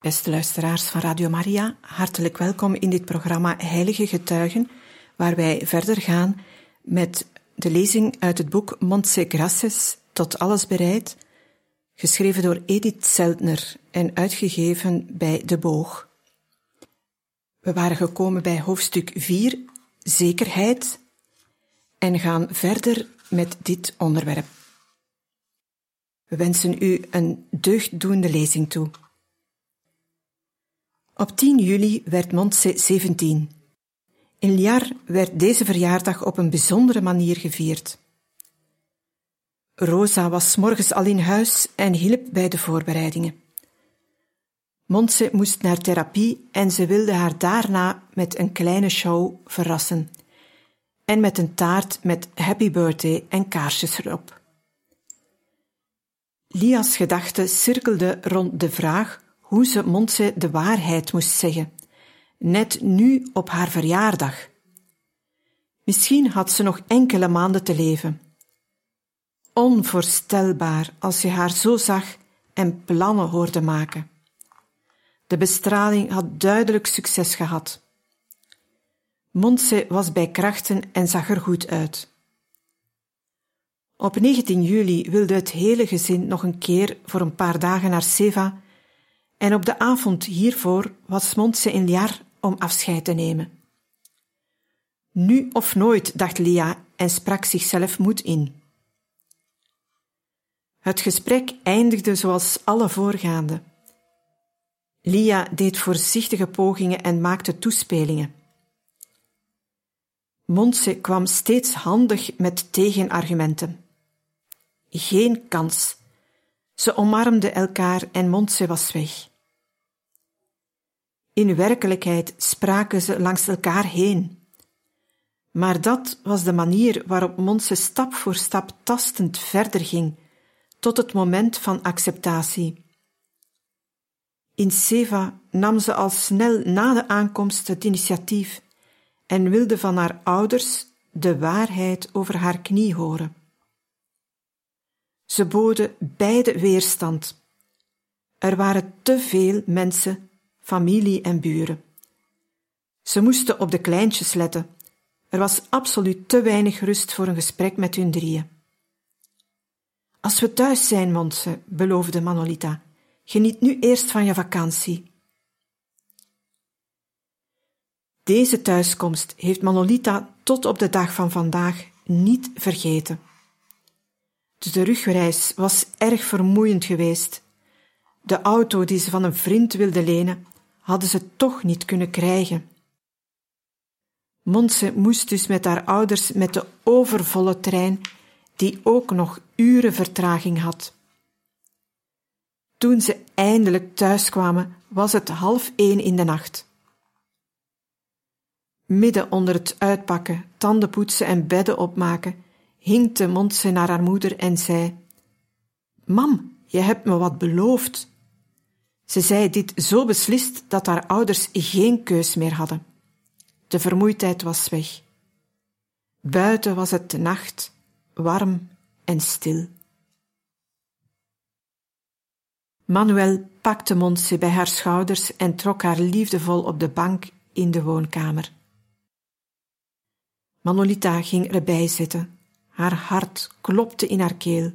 Beste luisteraars van Radio Maria, hartelijk welkom in dit programma Heilige Getuigen, waar wij verder gaan met de lezing uit het boek Montse Grases, Tot alles bereid, geschreven door Edith Zeldner en uitgegeven bij De Boog. We waren gekomen bij hoofdstuk 4, Zekerheid, en gaan verder met dit onderwerp. We wensen u een deugddoende lezing toe. Op 10 juli werd Montse 17. In Liar werd deze verjaardag op een bijzondere manier gevierd. Rosa was 's morgens al in huis en hielp bij de voorbereidingen. Montse moest naar therapie en ze wilde haar daarna met een kleine show verrassen. En met een taart met Happy Birthday en kaarsjes erop. Lia's gedachten cirkelden rond de vraag hoe ze Montse de waarheid moest zeggen, net nu op haar verjaardag. Misschien had ze nog enkele maanden te leven. Onvoorstelbaar als je haar zo zag en plannen hoorde maken. De bestraling had duidelijk succes gehad. Montse was bij krachten en zag er goed uit. Op 19 juli wilde het hele gezin nog een keer voor een paar dagen naar Seva. En op de avond hiervoor was Montse in Liar om afscheid te nemen. Nu of nooit, dacht Lia en sprak zichzelf moed in. Het gesprek eindigde zoals alle voorgaande. Lia deed voorzichtige pogingen en maakte toespelingen. Montse kwam steeds handig met tegenargumenten. Geen kans. Ze omarmden elkaar en Montse was weg. In werkelijkheid spraken ze langs elkaar heen. Maar dat was de manier waarop Montse stap voor stap tastend verder ging, tot het moment van acceptatie. In Seva nam ze al snel na de aankomst het initiatief en wilde van haar ouders de waarheid over haar knie horen. Ze boden beide weerstand. Er waren te veel mensen, familie en buren. Ze moesten op de kleintjes letten. Er was absoluut te weinig rust voor een gesprek met hun drieën. Als we thuis zijn, Montse, beloofde Manolita, geniet nu eerst van je vakantie. Deze thuiskomst heeft Manolita tot op de dag van vandaag niet vergeten. De terugreis was erg vermoeiend geweest. De auto die ze van een vriend wilde lenen, hadden ze toch niet kunnen krijgen. Montse moest dus met haar ouders met de overvolle trein, die ook nog uren vertraging had. Toen ze eindelijk thuis kwamen, was het 1:30 in de nacht. Midden onder het uitpakken, tanden poetsen en bedden opmaken, hinkte Montse naar haar moeder en zei: "Mam, je hebt me wat beloofd." Ze zei dit zo beslist dat haar ouders geen keus meer hadden. De vermoeidheid was weg. Buiten was het de nacht, warm en stil. Manuel pakte Montse bij haar schouders en trok haar liefdevol op de bank in de woonkamer. Manolita ging erbij zitten. Haar hart klopte in haar keel,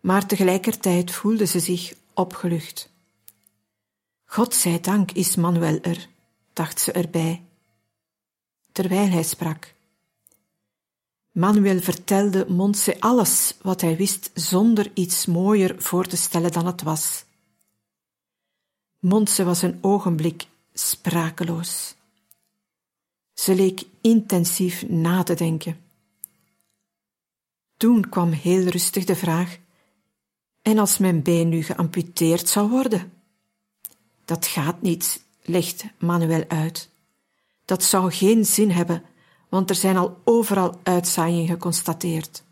maar tegelijkertijd voelde ze zich opgelucht. Godzijdank is Manuel er, dacht ze erbij, terwijl hij sprak. Manuel vertelde Montse alles wat hij wist zonder iets mooier voor te stellen dan het was. Montse was een ogenblik sprakeloos. Ze leek intensief na te denken. Toen kwam heel rustig de vraag: en als mijn been nu geamputeerd zou worden? Dat gaat niet, legt Manuel uit. Dat zou geen zin hebben, want er zijn al overal uitzaaiingen geconstateerd.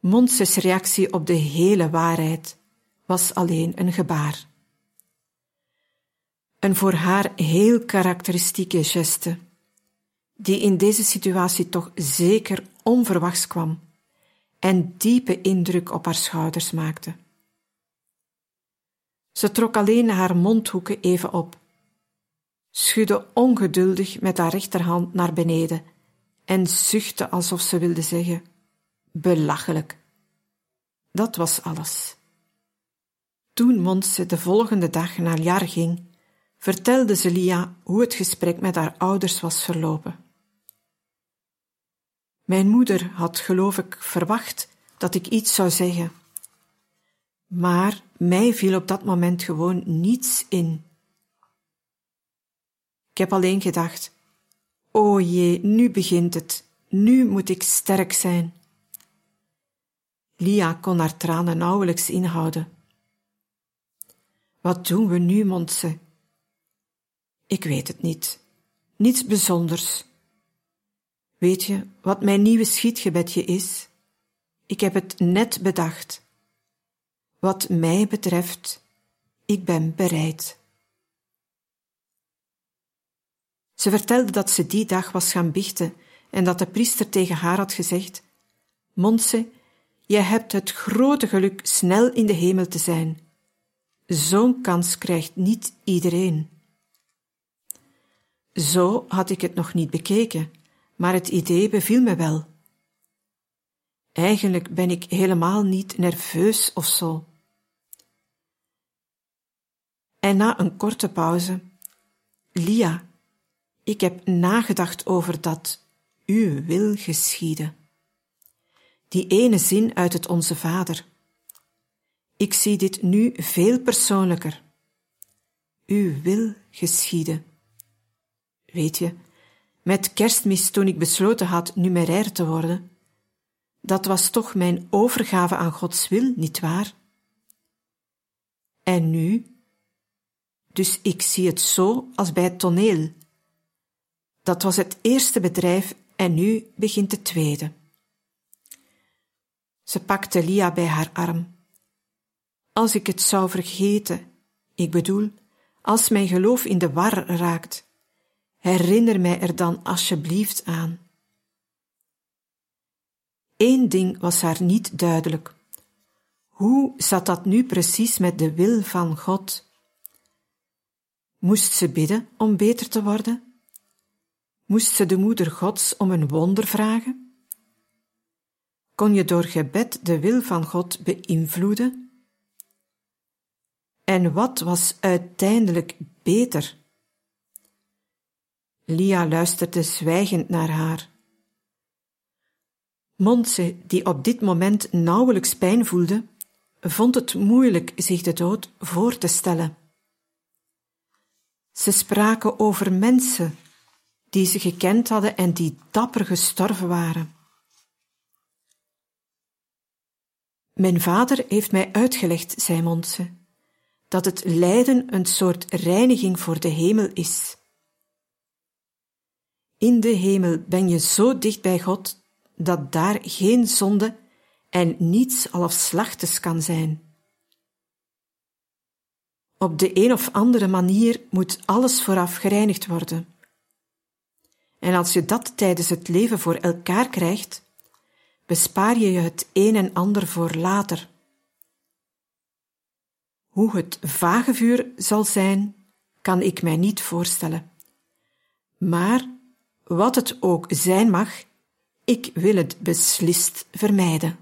Montse's reactie op de hele waarheid was alleen een gebaar. Een voor haar heel karakteristieke geste, die in deze situatie toch zeker onverwachts kwam en diepe indruk op haar schouders maakte. Ze trok alleen haar mondhoeken even op, schudde ongeduldig met haar rechterhand naar beneden en zuchtte alsof ze wilde zeggen: belachelijk. Dat was alles. Toen Montse de volgende dag naar Jar ging, vertelde ze Lia hoe het gesprek met haar ouders was verlopen. Mijn moeder had, geloof ik, verwacht dat ik iets zou zeggen. Maar mij viel op dat moment gewoon niets in. Ik heb alleen gedacht: o jee, nu begint het. Nu moet ik sterk zijn. Lia kon haar tranen nauwelijks inhouden. Wat doen we nu, Montse? Ik weet het niet. Niets bijzonders. Weet je wat mijn nieuwe schietgebedje is? Ik heb het net bedacht. Wat mij betreft, ik ben bereid. Ze vertelde dat ze die dag was gaan biechten en dat de priester tegen haar had gezegd: Montse, jij hebt het grote geluk snel in de hemel te zijn. Zo'n kans krijgt niet iedereen. Zo had ik het nog niet bekeken, maar het idee beviel me wel. Eigenlijk ben ik helemaal niet nerveus of zo. En na een korte pauze: Lia, ik heb nagedacht over dat. Uw wil geschieden. Die ene zin uit het Onze Vader. Ik zie dit nu veel persoonlijker. Uw wil geschieden. Weet je, met Kerstmis toen ik besloten had numerair te worden, dat was toch mijn overgave aan Gods wil, nietwaar? En nu? Dus ik zie het zo als bij het toneel. Dat was het eerste bedrijf en nu begint het tweede. Ze pakte Lia bij haar arm. Als ik het zou vergeten, ik bedoel, als mijn geloof in de war raakt, herinner mij er dan alsjeblieft aan. Eén ding was haar niet duidelijk. Hoe zat dat nu precies met de wil van God? Moest ze bidden om beter te worden? Moest ze de moeder Gods om een wonder vragen? Kon je door gebed de wil van God beïnvloeden? En wat was uiteindelijk beter? Lia luisterde zwijgend naar haar. Montse, die op dit moment nauwelijks pijn voelde, vond het moeilijk zich de dood voor te stellen. Ze spraken over mensen die ze gekend hadden en die dapper gestorven waren. Mijn vader heeft mij uitgelegd, zei Montse, dat het lijden een soort reiniging voor de hemel is. In de hemel ben je zo dicht bij God, dat daar geen zonde en niets afslachtigs kan zijn. Op de een of andere manier moet alles vooraf gereinigd worden. En als je dat tijdens het leven voor elkaar krijgt, bespaar je het een en ander voor later. Hoe het vagevuur zal zijn, kan ik mij niet voorstellen. Maar wat het ook zijn mag, ik wil het beslist vermijden.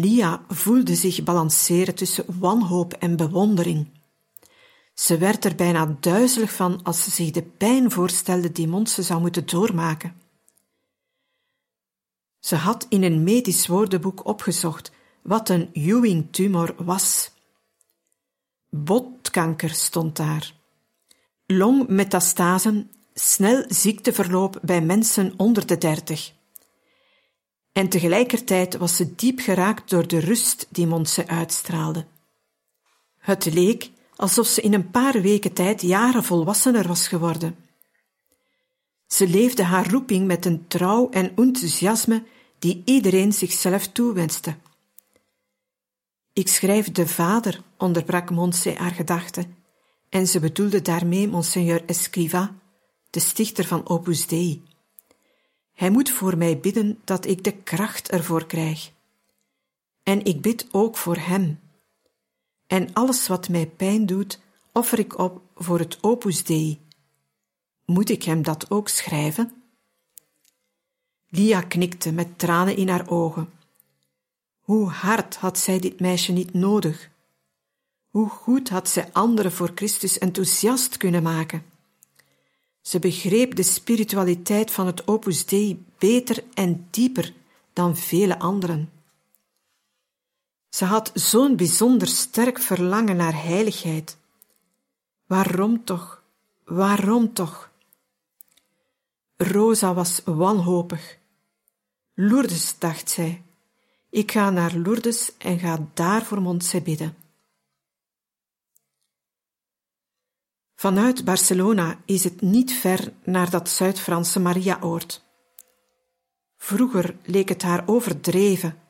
Lia voelde zich balanceren tussen wanhoop en bewondering. Ze werd er bijna duizelig van als ze zich de pijn voorstelde die Montse zou moeten doormaken. Ze had in een medisch woordenboek opgezocht wat een Ewing-tumor was. Botkanker stond daar. Longmetastasen, snel ziekteverloop bij mensen onder de 30. En tegelijkertijd was ze diep geraakt door de rust die Montse uitstraalde. Het leek alsof ze in een paar weken tijd jaren volwassener was geworden. Ze leefde haar roeping met een trouw en enthousiasme die iedereen zichzelf toewenste. Ik schrijf de vader, onderbrak Montse haar gedachten, en ze bedoelde daarmee Monseigneur Escrivá, de stichter van Opus Dei. Hij moet voor mij bidden dat ik de kracht ervoor krijg. En ik bid ook voor hem. En alles wat mij pijn doet, offer ik op voor het Opus Dei. Moet ik hem dat ook schrijven? Lia knikte met tranen in haar ogen. Hoe hard had zij dit meisje niet nodig? Hoe goed had zij anderen voor Christus enthousiast kunnen maken? Ze begreep de spiritualiteit van het Opus Dei beter en dieper dan vele anderen. Ze had zo'n bijzonder sterk verlangen naar heiligheid. Waarom toch? Waarom toch? Rosa was wanhopig. Lourdes, dacht zij. Ik ga naar Lourdes en ga daar voor Montse bidden. Vanuit Barcelona is het niet ver naar dat Zuid-Franse Mariaoord. Vroeger leek het haar overdreven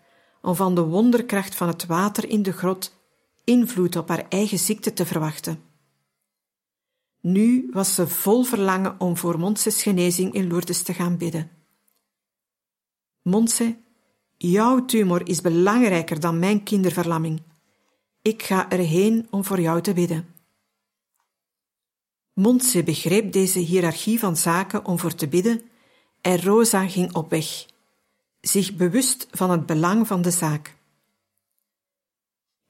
om van de wonderkracht van het water in de grot invloed op haar eigen ziekte te verwachten. Nu was ze vol verlangen om voor Montse's genezing in Lourdes te gaan bidden. Montse, jouw tumor is belangrijker dan mijn kinderverlamming. Ik ga erheen om voor jou te bidden. Montse begreep deze hiërarchie van zaken om voor te bidden en Rosa ging op weg, zich bewust van het belang van de zaak.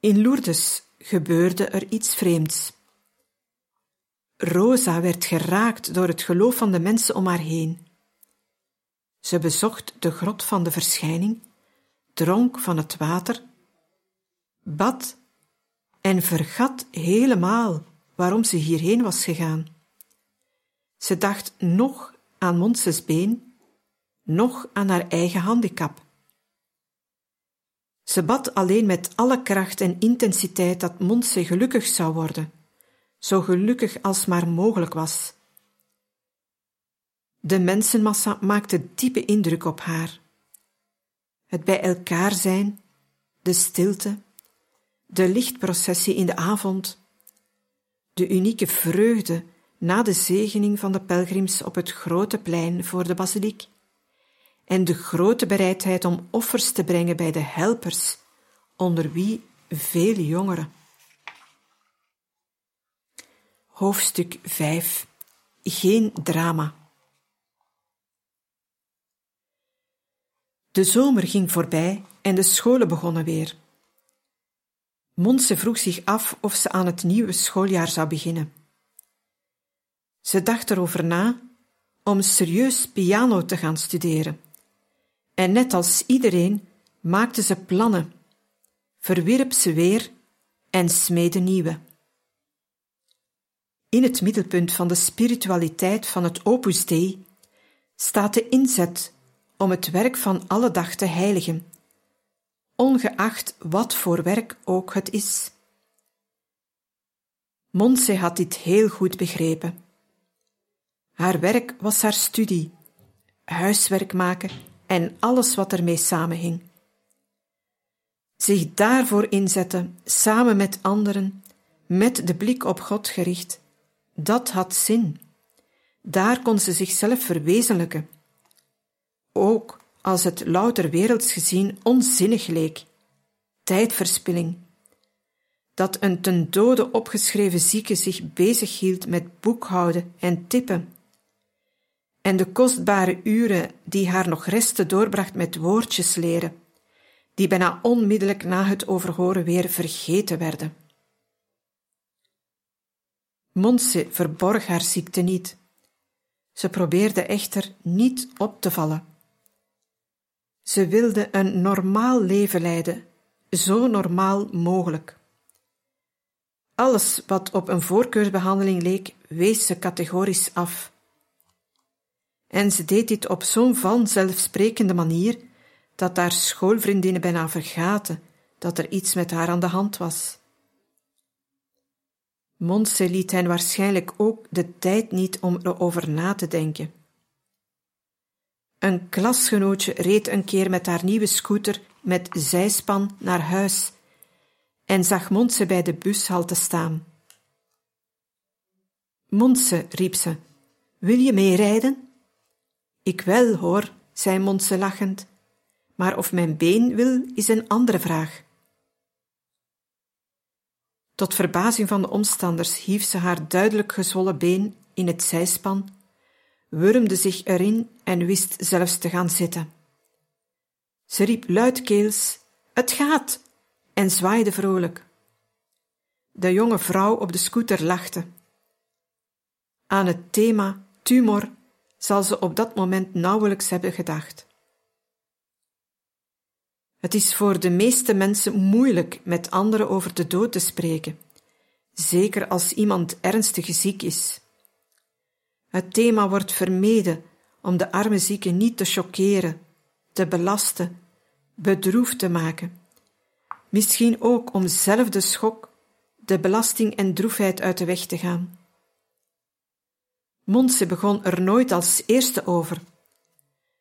In Lourdes gebeurde er iets vreemds. Rosa werd geraakt door het geloof van de mensen om haar heen. Ze bezocht de grot van de verschijning, dronk van het water, bad en vergat helemaal waarom ze hierheen was gegaan. Ze dacht nog aan Montse's been, nog aan haar eigen handicap. Ze bad alleen met alle kracht en intensiteit dat Montse gelukkig zou worden, zo gelukkig als maar mogelijk was. De mensenmassa maakte diepe indruk op haar. Het bij elkaar zijn, de stilte, de lichtprocessie in de avond, de unieke vreugde na de zegening van de pelgrims op het grote plein voor de basiliek en de grote bereidheid om offers te brengen bij de helpers, onder wie vele jongeren. Hoofdstuk 5. Geen drama. De zomer ging voorbij en de scholen begonnen weer. Montse vroeg zich af of ze aan het nieuwe schooljaar zou beginnen. Ze dacht erover na om serieus piano te gaan studeren. En net als iedereen maakte ze plannen, verwierp ze weer en smeedde nieuwe. In het middelpunt van de spiritualiteit van het Opus Dei staat de inzet om het werk van alle dag te heiligen, ongeacht wat voor werk ook het is. Montse had dit heel goed begrepen. Haar werk was haar studie, huiswerk maken en alles wat ermee samenhing. Zich daarvoor inzetten, samen met anderen, met de blik op God gericht, dat had zin. Daar kon ze zichzelf verwezenlijken. Ook als het louter werelds gezien onzinnig leek, tijdverspilling. Dat een ten dode opgeschreven zieke zich bezighield met boekhouden en tippen. En de kostbare uren die haar nog resten doorbracht met woordjes leren, die bijna onmiddellijk na het overhoren weer vergeten werden. Montse verborg haar ziekte niet. Ze probeerde echter niet op te vallen. Ze wilde een normaal leven leiden, zo normaal mogelijk. Alles wat op een voorkeursbehandeling leek, wees ze categorisch af. En ze deed dit op zo'n vanzelfsprekende manier dat haar schoolvriendinnen bijna vergaten dat er iets met haar aan de hand was. Montse liet hen waarschijnlijk ook de tijd niet om erover na te denken. Een klasgenootje reed een keer met haar nieuwe scooter met zijspan naar huis en zag Montse bij de bushalte staan. Montse, riep ze, wil je meerijden? Ik wel, hoor, zei Montse lachend, maar of mijn been wil, is een andere vraag. Tot verbazing van de omstanders hief ze haar duidelijk gezwollen been in het zijspan, wurmde zich erin en wist zelfs te gaan zitten. Ze riep luidkeels, het gaat, en zwaaide vrolijk. De jonge vrouw op de scooter lachte. Aan het thema tumor zal ze op dat moment nauwelijks hebben gedacht. Het is voor de meeste mensen moeilijk met anderen over de dood te spreken, zeker als iemand ernstig ziek is. Het thema wordt vermeden om de arme zieke niet te choqueren, te belasten, bedroefd te maken. Misschien ook om zelf de schok, de belasting en droefheid uit de weg te gaan. Montse begon er nooit als eerste over,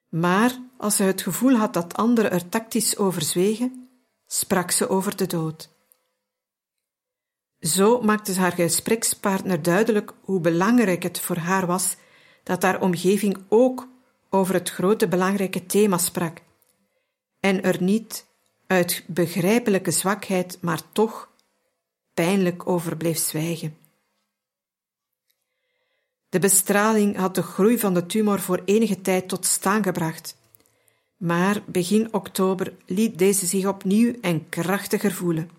maar als ze het gevoel had dat anderen er tactisch over zwegen, sprak ze over de dood. Zo maakte haar gesprekspartner duidelijk hoe belangrijk het voor haar was dat haar omgeving ook over het grote belangrijke thema sprak en er niet uit begrijpelijke zwakheid, maar toch pijnlijk over bleef zwijgen. De bestraling had de groei van de tumor voor enige tijd tot staan gebracht, maar begin oktober liet deze zich opnieuw en krachtiger voelen.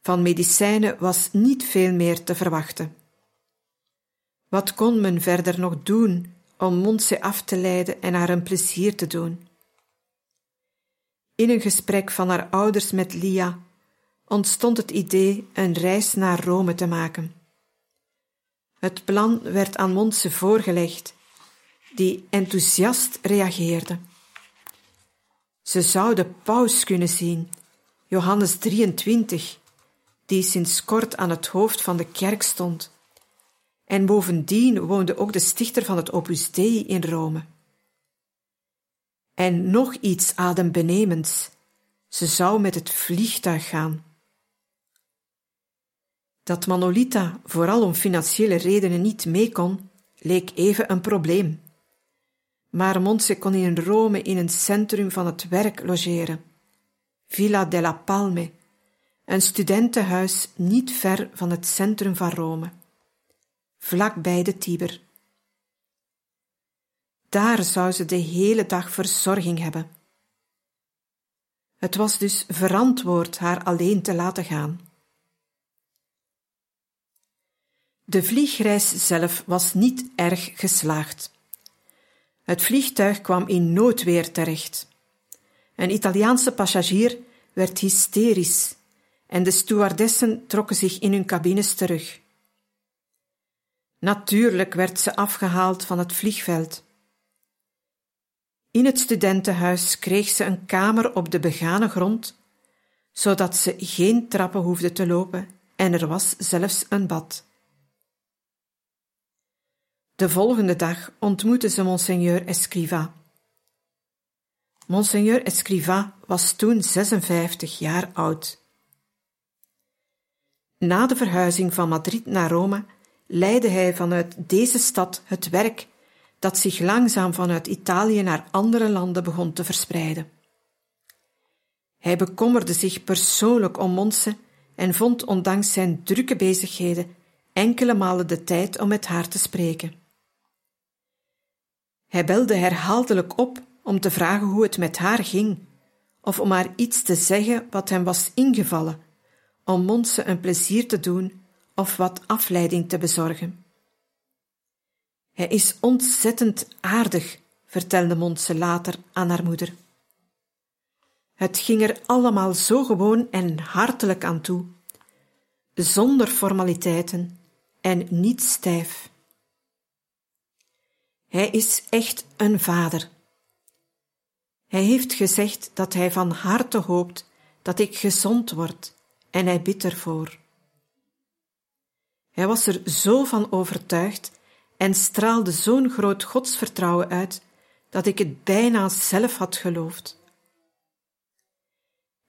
Van medicijnen was niet veel meer te verwachten. Wat kon men verder nog doen om Montse af te leiden en haar een plezier te doen? In een gesprek van haar ouders met Lia ontstond het idee een reis naar Rome te maken. Het plan werd aan Montse voorgelegd, die enthousiast reageerde. Ze zou de paus kunnen zien, Johannes 23, die sinds kort aan het hoofd van de kerk stond. En bovendien woonde ook de stichter van het Opus Dei in Rome. En nog iets adembenemends, ze zou met het vliegtuig gaan. Dat Manolita vooral om financiële redenen niet mee kon, leek even een probleem. Maar Montse kon in Rome in een centrum van het werk logeren, Villa delle Palme, een studentenhuis niet ver van het centrum van Rome, vlakbij de Tiber. Daar zou ze de hele dag verzorging hebben. Het was dus verantwoord haar alleen te laten gaan. De vliegreis zelf was niet erg geslaagd. Het vliegtuig kwam in noodweer terecht. Een Italiaanse passagier werd hysterisch en de stewardessen trokken zich in hun cabines terug. Natuurlijk werd ze afgehaald van het vliegveld. In het studentenhuis kreeg ze een kamer op de begane grond, zodat ze geen trappen hoefde te lopen en er was zelfs een bad. De volgende dag ontmoette ze Monseigneur Escrivá. Monseigneur Escrivá was toen 56 jaar oud. Na de verhuizing van Madrid naar Rome leidde hij vanuit deze stad het werk dat zich langzaam vanuit Italië naar andere landen begon te verspreiden. Hij bekommerde zich persoonlijk om Montse en vond ondanks zijn drukke bezigheden enkele malen de tijd om met haar te spreken. Hij belde herhaaldelijk op om te vragen hoe het met haar ging, of om haar iets te zeggen wat hem was ingevallen, om Montse een plezier te doen of wat afleiding te bezorgen. Hij is ontzettend aardig, vertelde Montse later aan haar moeder. Het ging er allemaal zo gewoon en hartelijk aan toe, zonder formaliteiten en niet stijf. Hij is echt een vader. Hij heeft gezegd dat hij van harte hoopt dat ik gezond word en hij bidt ervoor. Hij was er zo van overtuigd en straalde zo'n groot godsvertrouwen uit dat ik het bijna zelf had geloofd.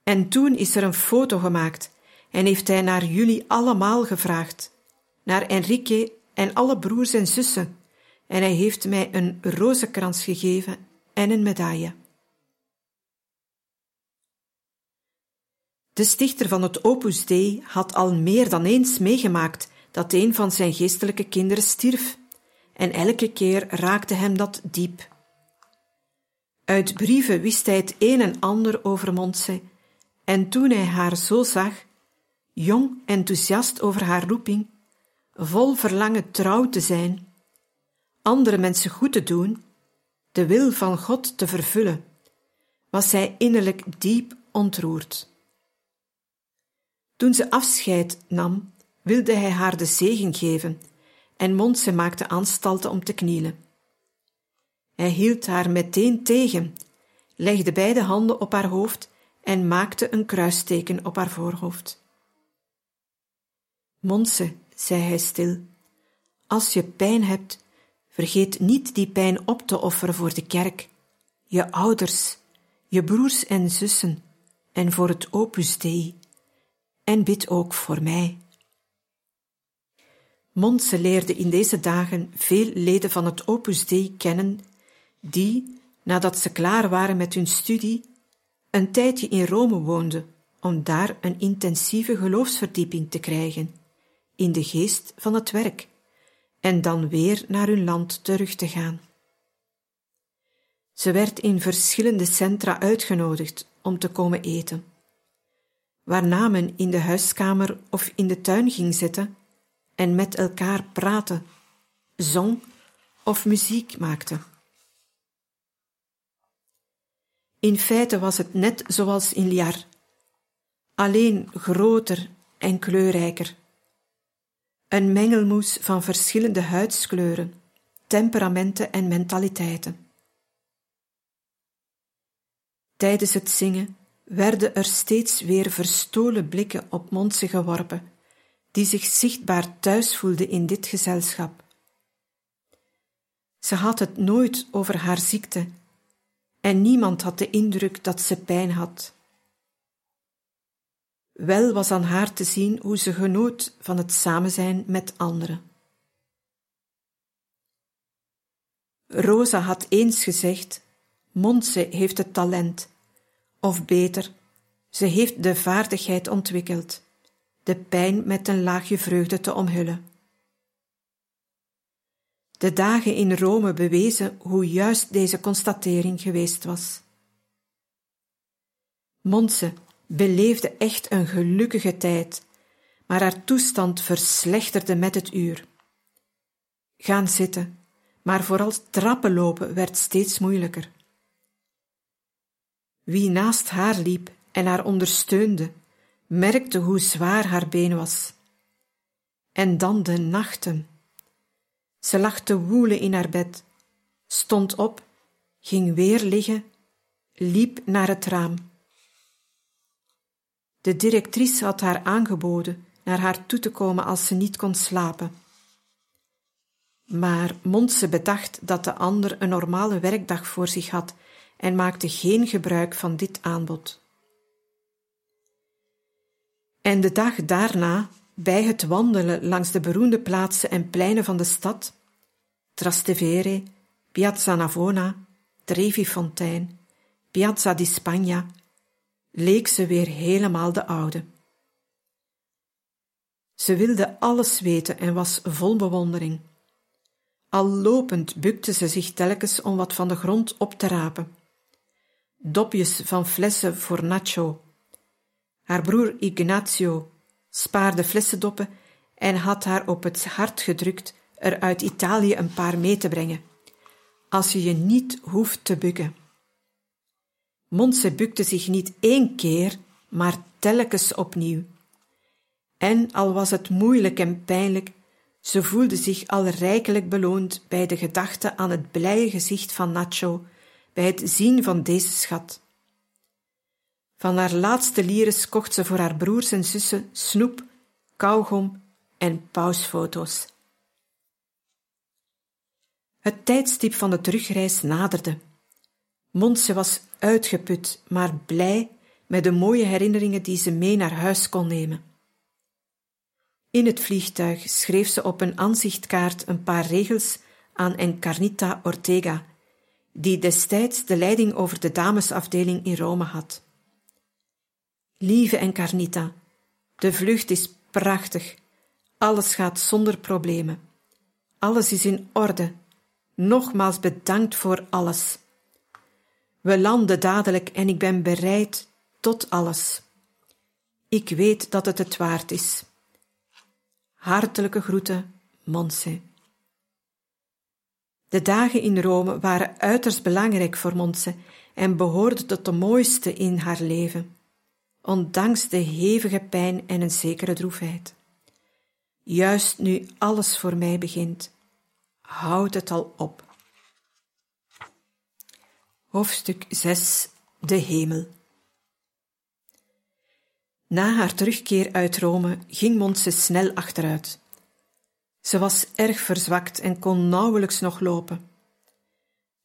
En toen is er een foto gemaakt en heeft hij naar jullie allemaal gevraagd, naar Enrique en alle broers en zussen, en hij heeft mij een rozenkrans gegeven en een medaille. De stichter van het Opus Dei had al meer dan eens meegemaakt dat een van zijn geestelijke kinderen stierf, en elke keer raakte hem dat diep. Uit brieven wist hij het een en ander over Montse, en toen hij haar zo zag, jong enthousiast over haar roeping, vol verlangen trouw te zijn, andere mensen goed te doen, de wil van God te vervullen, was hij innerlijk diep ontroerd. Toen ze afscheid nam, wilde hij haar de zegen geven en Montse maakte aanstalten om te knielen. Hij hield haar meteen tegen, legde beide handen op haar hoofd en maakte een kruisteken op haar voorhoofd. Montse, zei hij stil, als je pijn hebt, vergeet niet die pijn op te offeren voor de kerk, je ouders, je broers en zussen en voor het Opus Dei. En bid ook voor mij. Montse leerde in deze dagen veel leden van het Opus Dei kennen, die, nadat ze klaar waren met hun studie, een tijdje in Rome woonden om daar een intensieve geloofsverdieping te krijgen, in de geest van het werk, en dan weer naar hun land terug te gaan. Ze werd in verschillende centra uitgenodigd om te komen eten, waarna men in de huiskamer of in de tuin ging zitten en met elkaar praatte, zong of muziek maakte. In feite was het net zoals in Liar, alleen groter en kleurrijker. Een mengelmoes van verschillende huidskleuren, temperamenten en mentaliteiten. Tijdens het zingen werden er steeds weer verstolen blikken op Montse geworpen, die zich zichtbaar thuis voelde in dit gezelschap. Ze had het nooit over haar ziekte en niemand had de indruk dat ze pijn had. Wel was aan haar te zien hoe ze genoot van het samen zijn met anderen. Rosa had eens gezegd, Montse heeft het talent. Of beter, ze heeft de vaardigheid ontwikkeld, de pijn met een laagje vreugde te omhullen. De dagen in Rome bewezen hoe juist deze constatering geweest was. Montse beleefde echt een gelukkige tijd, maar haar toestand verslechterde met het uur. Gaan zitten, maar vooral trappen lopen werd steeds moeilijker. Wie naast haar liep en haar ondersteunde, merkte hoe zwaar haar been was. En dan de nachten. Ze lag te woelen in haar bed, stond op, ging weer liggen, liep naar het raam. De directrice had haar aangeboden naar haar toe te komen als ze niet kon slapen. Maar Montse bedacht dat de ander een normale werkdag voor zich had en maakte geen gebruik van dit aanbod. En de dag daarna, bij het wandelen langs de beroemde plaatsen en pleinen van de stad, Trastevere, Piazza Navona, Trevifontein, Piazza di Spagna, leek ze weer helemaal de oude. Ze wilde alles weten en was vol bewondering. Al lopend bukte ze zich telkens om wat van de grond op te rapen. dopjes van flessen voor Nacho. Haar broer Ignacio spaarde flessendoppen en had haar op het hart gedrukt er uit Italië een paar mee te brengen, als je je niet hoeft te bukken. Montse bukte zich niet één keer, maar telkens opnieuw. En al was het moeilijk en pijnlijk, ze voelde zich al rijkelijk beloond bij de gedachte aan het blije gezicht van Nacho, bij het zien van deze schat. Van haar laatste lires kocht ze voor haar broers en zussen snoep, kauwgom en pausfoto's. Het tijdstip van de terugreis naderde. Montse was uitgeput, maar blij met de mooie herinneringen die ze mee naar huis kon nemen. In het vliegtuig schreef ze op een aanzichtkaart een paar regels aan Encarnita Ortega, die destijds de leiding over de damesafdeling in Rome had. Lieve Encarnita, de vlucht is prachtig. Alles gaat zonder problemen. Alles is in orde. Nogmaals bedankt voor alles. We landen dadelijk en ik ben bereid tot alles. Ik weet dat het waard is. Hartelijke groeten, Montse. De dagen in Rome waren uiterst belangrijk voor Montse en behoorden tot de mooiste in haar leven, ondanks de hevige pijn en een zekere droefheid. Juist nu alles voor mij begint, houd het al op. Hoofdstuk 6, de hemel. Na haar terugkeer uit Rome ging Montse snel achteruit. Ze was erg verzwakt en kon nauwelijks nog lopen.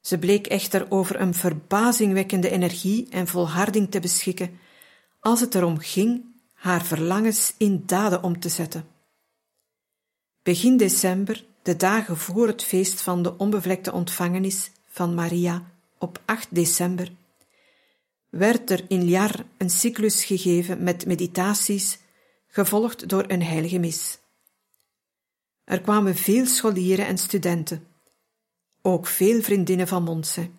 Ze bleek echter over een verbazingwekkende energie en volharding te beschikken, als het erom ging haar verlangens in daden om te zetten. Begin december, de dagen voor het feest van de onbevlekte ontvangenis van Maria op 8 december, werd er in Liar een cyclus gegeven met meditaties, gevolgd door een heilige mis. Er kwamen veel scholieren en studenten, ook veel vriendinnen van Montse.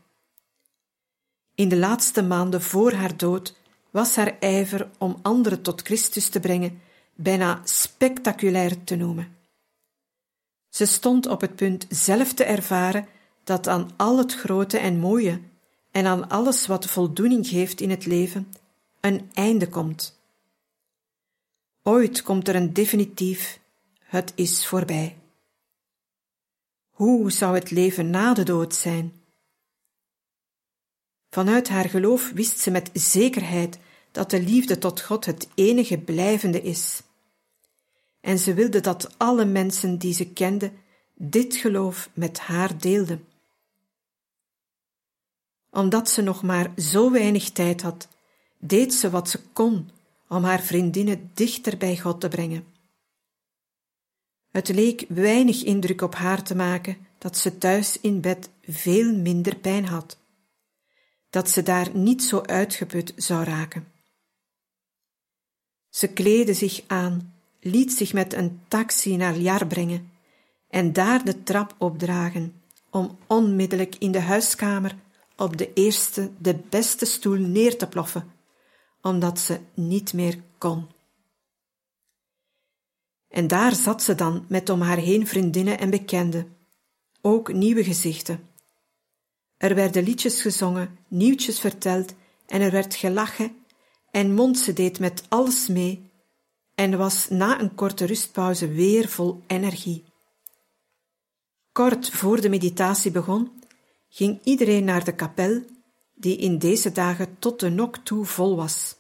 In de laatste maanden voor haar dood was haar ijver om anderen tot Christus te brengen bijna spectaculair te noemen. Ze stond op het punt zelf te ervaren dat aan al het grote en mooie en aan alles wat voldoening geeft in het leven, een einde komt. Ooit komt er een definitief, het is voorbij. Hoe zou het leven na de dood zijn? Vanuit haar geloof wist ze met zekerheid dat de liefde tot God het enige blijvende is. En ze wilde dat alle mensen die ze kende dit geloof met haar deelden. Omdat ze nog maar zo weinig tijd had, deed ze wat ze kon om haar vriendinnen dichter bij God te brengen. Het leek weinig indruk op haar te maken dat ze thuis in bed veel minder pijn had, dat ze daar niet zo uitgeput zou raken. Ze kleedde zich aan, liet zich met een taxi naar Liar brengen en daar de trap opdragen om onmiddellijk in de huiskamer op de eerste, de beste stoel neer te ploffen, omdat ze niet meer kon. En daar zat ze dan met om haar heen vriendinnen en bekenden, ook nieuwe gezichten. Er werden liedjes gezongen, nieuwtjes verteld en er werd gelachen en Montse deed met alles mee en was na een korte rustpauze weer vol energie. Kort voor de meditatie begon, ging iedereen naar de kapel, die in deze dagen tot de nok toe vol was.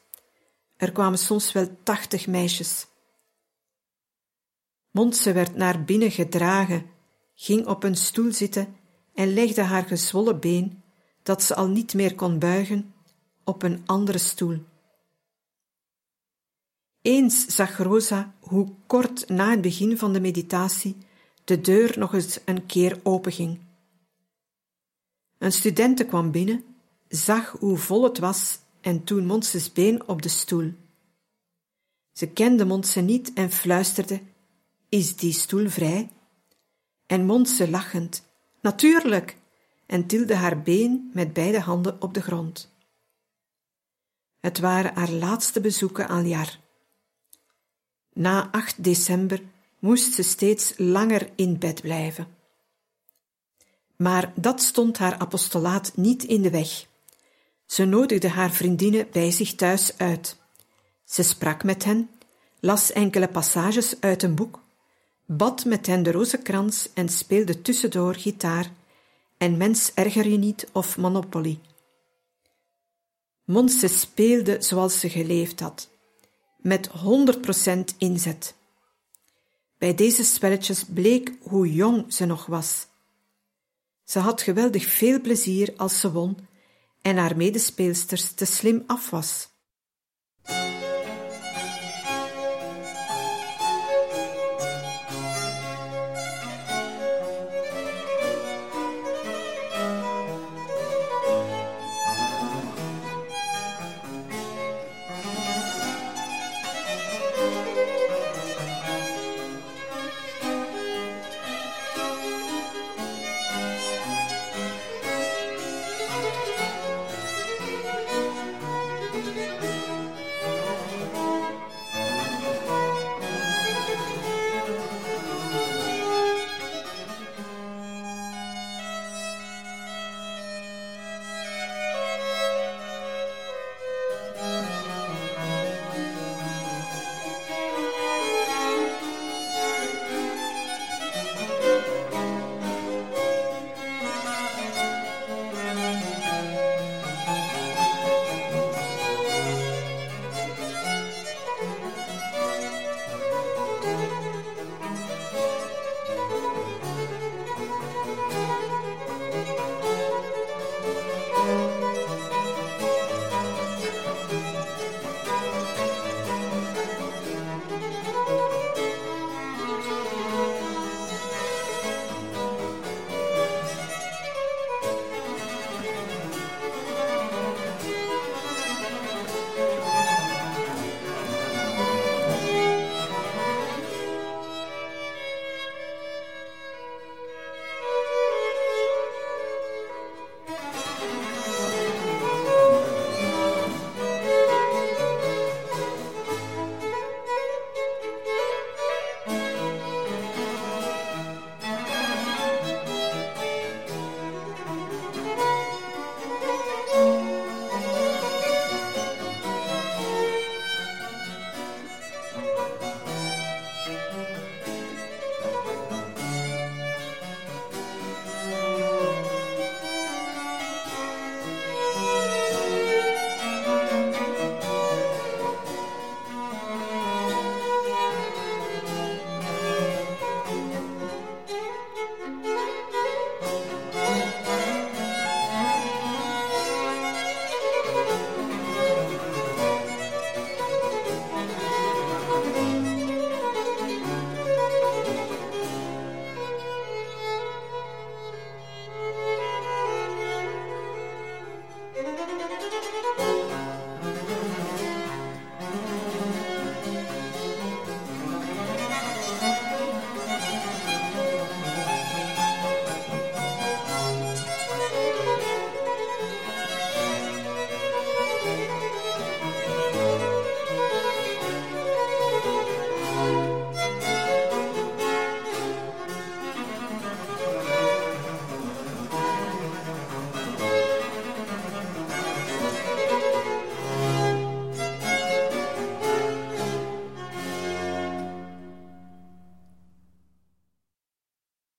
Er kwamen soms wel 80 meisjes. Montse werd naar binnen gedragen, ging op een stoel zitten en legde haar gezwollen been, dat ze al niet meer kon buigen, op een andere stoel. Eens zag Rosa hoe kort na het begin van de meditatie de deur nog eens een keer openging. Een studente kwam binnen, zag hoe vol het was en toen Montses been op de stoel. Ze kende Montse niet en fluisterde, is die stoel vrij? En Montse lachend, natuurlijk, en tilde haar been met beide handen op de grond. Het waren haar laatste bezoeken aan Liar. Na 8 december moest ze steeds langer in bed blijven. Maar dat stond haar apostolaat niet in de weg. Ze nodigde haar vriendinnen bij zich thuis uit. Ze sprak met hen, las enkele passages uit een boek, bad met hen de rozenkrans en speelde tussendoor gitaar en Mens erger je niet of Monopoly. Montse speelde zoals ze geleefd had, met 100% inzet. Bij deze spelletjes bleek hoe jong ze nog was. Ze had geweldig veel plezier als ze won en haar medespeelsters te slim af was.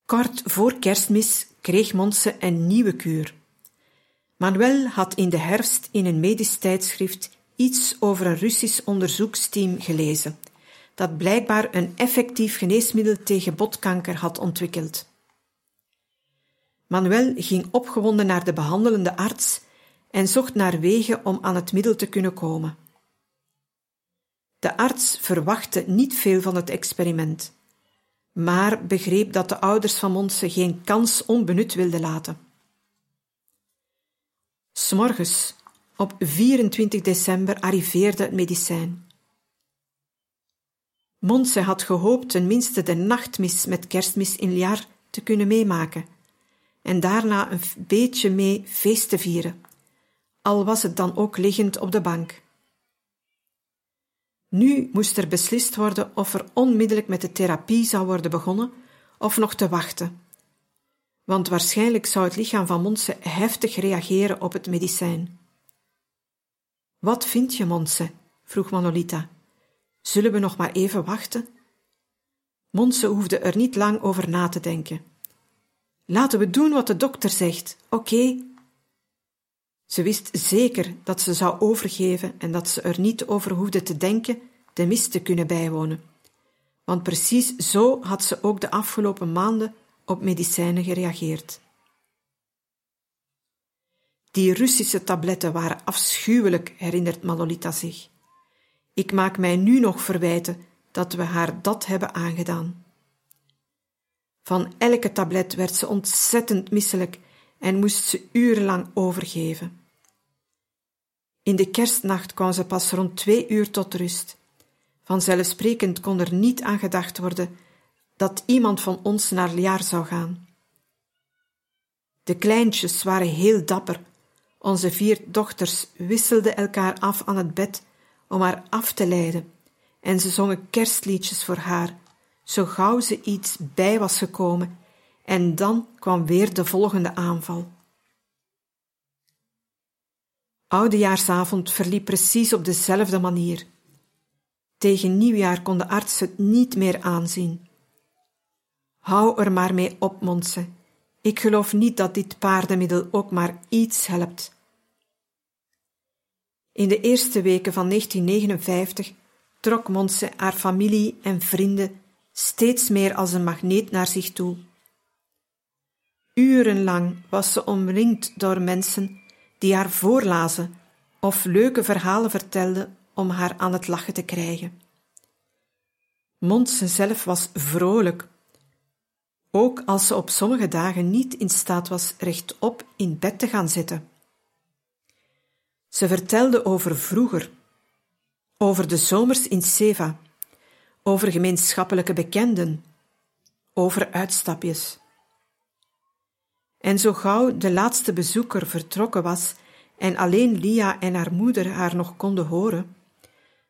Kort voor Kerstmis kreeg Montse een nieuwe kuur. Manuel had in de herfst in een medisch tijdschrift iets over een Russisch onderzoeksteam gelezen, dat blijkbaar een effectief geneesmiddel tegen botkanker had ontwikkeld. Manuel ging opgewonden naar de behandelende arts en zocht naar wegen om aan het middel te kunnen komen. De arts verwachtte niet veel van het experiment, maar begreep dat de ouders van Montse geen kans onbenut wilden laten. 'S Morgens, op 24 december, arriveerde het medicijn. Montse had gehoopt tenminste de nachtmis met Kerstmis in Liar te kunnen meemaken en daarna een beetje mee feest te vieren, al was het dan ook liggend op de bank. Nu moest er beslist worden of er onmiddellijk met de therapie zou worden begonnen of nog te wachten. Want waarschijnlijk zou het lichaam van Montse heftig reageren op het medicijn. Wat vind je, Montse? Vroeg Manolita. Zullen we nog maar even wachten? Montse hoefde er niet lang over na te denken. Laten we doen wat de dokter zegt, oké? Ze wist zeker dat ze zou overgeven en dat ze er niet over hoefde te denken de mis te kunnen bijwonen. Want precies zo had ze ook de afgelopen maanden op medicijnen gereageerd. Die Russische tabletten waren afschuwelijk, herinnert Manolita zich. Ik maak mij nu nog verwijten dat we haar dat hebben aangedaan. Van elke tablet werd ze ontzettend misselijk en moest ze urenlang overgeven. In de kerstnacht kwam ze pas rond 2 uur tot rust. Vanzelfsprekend kon er niet aan gedacht worden dat iemand van ons naar Liar zou gaan. De kleintjes waren heel dapper. Onze 4 dochters wisselden elkaar af aan het bed om haar af te leiden en ze zongen kerstliedjes voor haar, zo gauw ze iets bij was gekomen, en dan kwam weer de volgende aanval. Oudejaarsavond verliep precies op dezelfde manier. Tegen nieuwjaar kon de arts het niet meer aanzien. Hou er maar mee op, Montse. Ik geloof niet dat dit paardenmiddel ook maar iets helpt. In de eerste weken van 1959 trok Montse haar familie en vrienden steeds meer als een magneet naar zich toe. Urenlang was ze omringd door mensen die haar voorlazen of leuke verhalen vertelden om haar aan het lachen te krijgen. Montse zelf was vrolijk, ook als ze op sommige dagen niet in staat was rechtop in bed te gaan zitten. Ze vertelde over vroeger, over de zomers in Seva, over gemeenschappelijke bekenden, over uitstapjes. En zo gauw de laatste bezoeker vertrokken was en alleen Lia en haar moeder haar nog konden horen,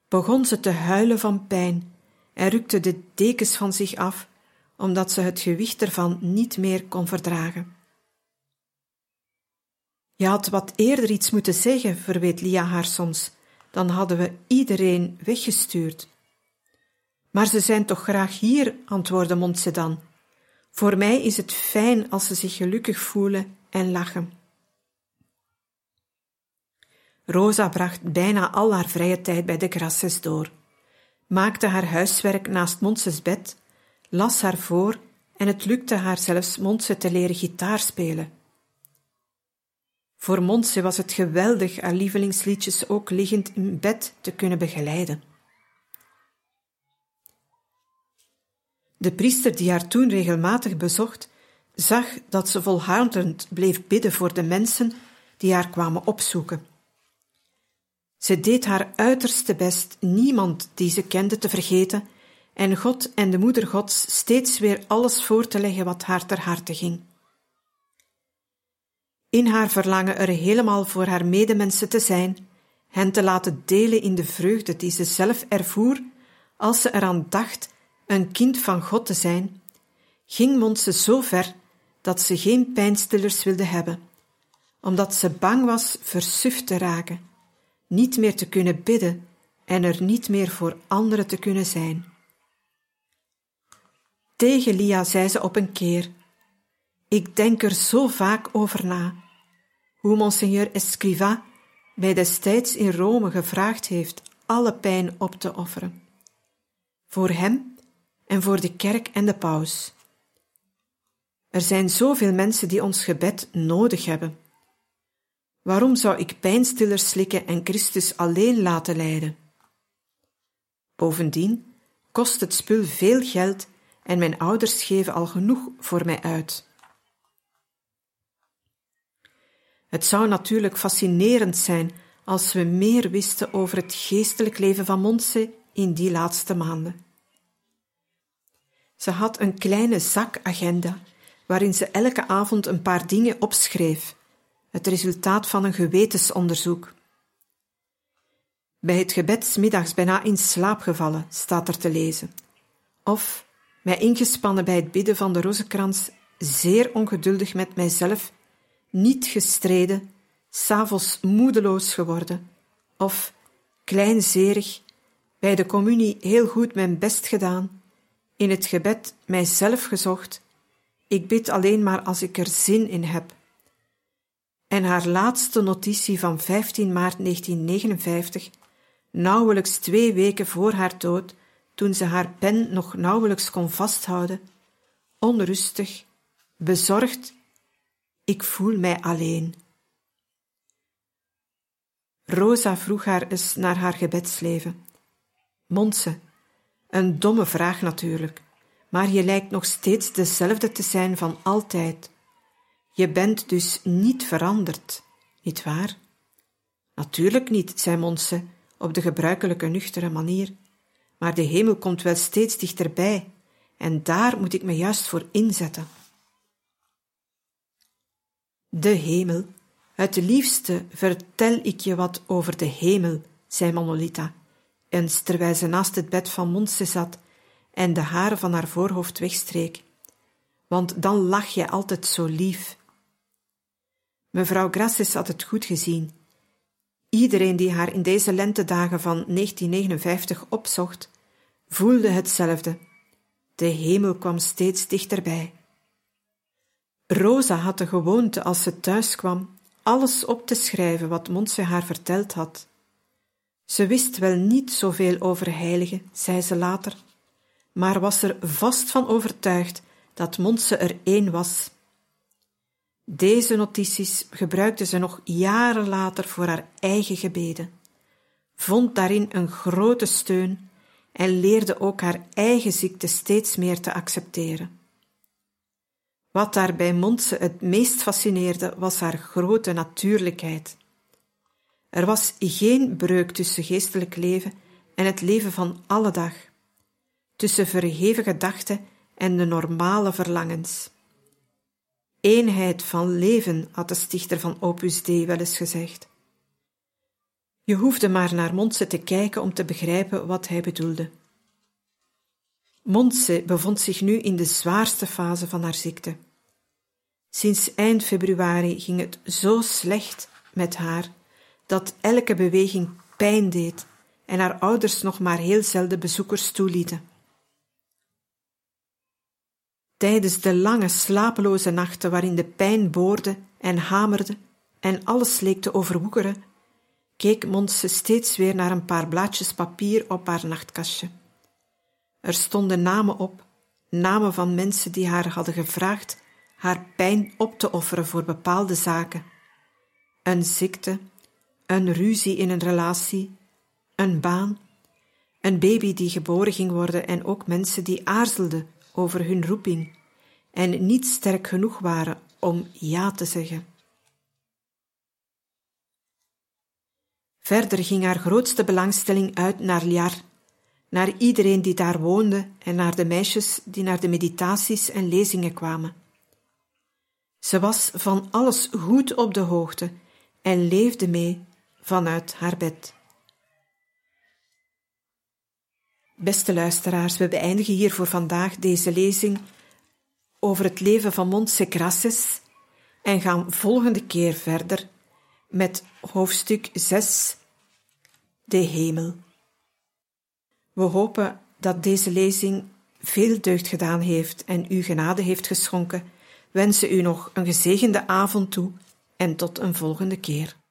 begon ze te huilen van pijn en rukte de dekens van zich af, omdat ze het gewicht ervan niet meer kon verdragen. Je had wat eerder iets moeten zeggen, verweet Lia haar soms, dan hadden we iedereen weggestuurd. Maar ze zijn toch graag hier, antwoordde Montse dan. Voor mij is het fijn als ze zich gelukkig voelen en lachen. Rosa bracht bijna al haar vrije tijd bij de Grases door, maakte haar huiswerk naast Montses bed, las haar voor en het lukte haar zelfs Montse te leren gitaar spelen. Voor Montse was het geweldig haar lievelingsliedjes ook liggend in bed te kunnen begeleiden. De priester die haar toen regelmatig bezocht, zag dat ze volhardend bleef bidden voor de mensen die haar kwamen opzoeken. Ze deed haar uiterste best niemand die ze kende te vergeten en God en de moeder Gods steeds weer alles voor te leggen wat haar ter harte ging. In haar verlangen er helemaal voor haar medemensen te zijn, hen te laten delen in de vreugde die ze zelf ervoer als ze eraan dacht een kind van God te zijn, ging Montse zo ver dat ze geen pijnstillers wilde hebben, omdat ze bang was versuft te raken, niet meer te kunnen bidden en er niet meer voor anderen te kunnen zijn. Tegen Lia zei ze op een keer: ik denk er zo vaak over na, hoe Monseigneur Escrivá mij destijds in Rome gevraagd heeft alle pijn op te offeren. Voor hem en voor de kerk en de paus. Er zijn zoveel mensen die ons gebed nodig hebben. Waarom zou ik pijnstillers slikken en Christus alleen laten lijden? Bovendien kost het spul veel geld en mijn ouders geven al genoeg voor mij uit. Het zou natuurlijk fascinerend zijn als we meer wisten over het geestelijk leven van Montse in die laatste maanden. Ze had een kleine zakagenda, waarin ze elke avond een paar dingen opschreef, het resultaat van een gewetensonderzoek. bij het gebed 's middags bijna in slaap gevallen, staat er te lezen. Of, mij ingespannen bij het bidden van de rozenkrans, zeer ongeduldig met mijzelf, niet gestreden, 's avonds moedeloos geworden. Of, kleinzerig, bij de communie heel goed mijn best gedaan, in het gebed mijzelf gezocht, ik bid alleen maar als ik er zin in heb. En haar laatste notitie van 15 maart 1959, nauwelijks 2 weken voor haar dood, toen ze haar pen nog nauwelijks kon vasthouden, onrustig, bezorgd, ik voel mij alleen. Rosa vroeg haar eens naar haar gebedsleven. Montse, een domme vraag natuurlijk, maar je lijkt nog steeds dezelfde te zijn van altijd. Je bent dus niet veranderd, nietwaar? Natuurlijk niet, zei Montse, op de gebruikelijke nuchtere manier. Maar de hemel komt wel steeds dichterbij en daar moet ik me juist voor inzetten. De hemel, het liefste vertel ik je wat over de hemel, zei Manolita, eens terwijl ze naast het bed van Montse zat en de haren van haar voorhoofd wegstreek. Want dan lach je altijd zo lief. Mevrouw Grases had het goed gezien. Iedereen die haar in deze lentedagen van 1959 opzocht, voelde hetzelfde. De hemel kwam steeds dichterbij. Rosa had de gewoonte als ze thuis kwam, alles op te schrijven wat Montse haar verteld had. Ze wist wel niet zoveel over heiligen, zei ze later, maar was er vast van overtuigd dat Montse er één was. Deze notities gebruikte ze nog jaren later voor haar eigen gebeden, vond daarin een grote steun en leerde ook haar eigen ziekte steeds meer te accepteren. Wat daar bij Montse het meest fascineerde was haar grote natuurlijkheid. Er was geen breuk tussen geestelijk leven en het leven van alle dag, tussen verheven gedachten en de normale verlangens. Eenheid van leven, had de stichter van Opus Dei wel eens gezegd. Je hoefde maar naar Montse te kijken om te begrijpen wat hij bedoelde. Montse bevond zich nu in de zwaarste fase van haar ziekte. Sinds eind februari ging het zo slecht met haar, dat elke beweging pijn deed en haar ouders nog maar heel zelden bezoekers toelieten. Tijdens de lange, slapeloze nachten waarin de pijn boorde en hamerde en alles leek te overwoekeren, keek Montse steeds weer naar een paar blaadjes papier op haar nachtkastje. Er stonden namen op, namen van mensen die haar hadden gevraagd haar pijn op te offeren voor bepaalde zaken. Een ziekte, een ruzie in een relatie, een baan, een baby die geboren ging worden en ook mensen die aarzelden over hun roeping en niet sterk genoeg waren om ja te zeggen. Verder ging haar grootste belangstelling uit naar Liar, naar iedereen die daar woonde en naar de meisjes die naar de meditaties en lezingen kwamen. Ze was van alles goed op de hoogte en leefde mee vanuit haar bed. Beste luisteraars, we beëindigen hier voor vandaag deze lezing over het leven van Montse Grases en gaan volgende keer verder met hoofdstuk 6, de hemel. We hopen dat deze lezing veel deugd gedaan heeft en u genade heeft geschonken. Wensen u nog een gezegende avond toe en tot een volgende keer.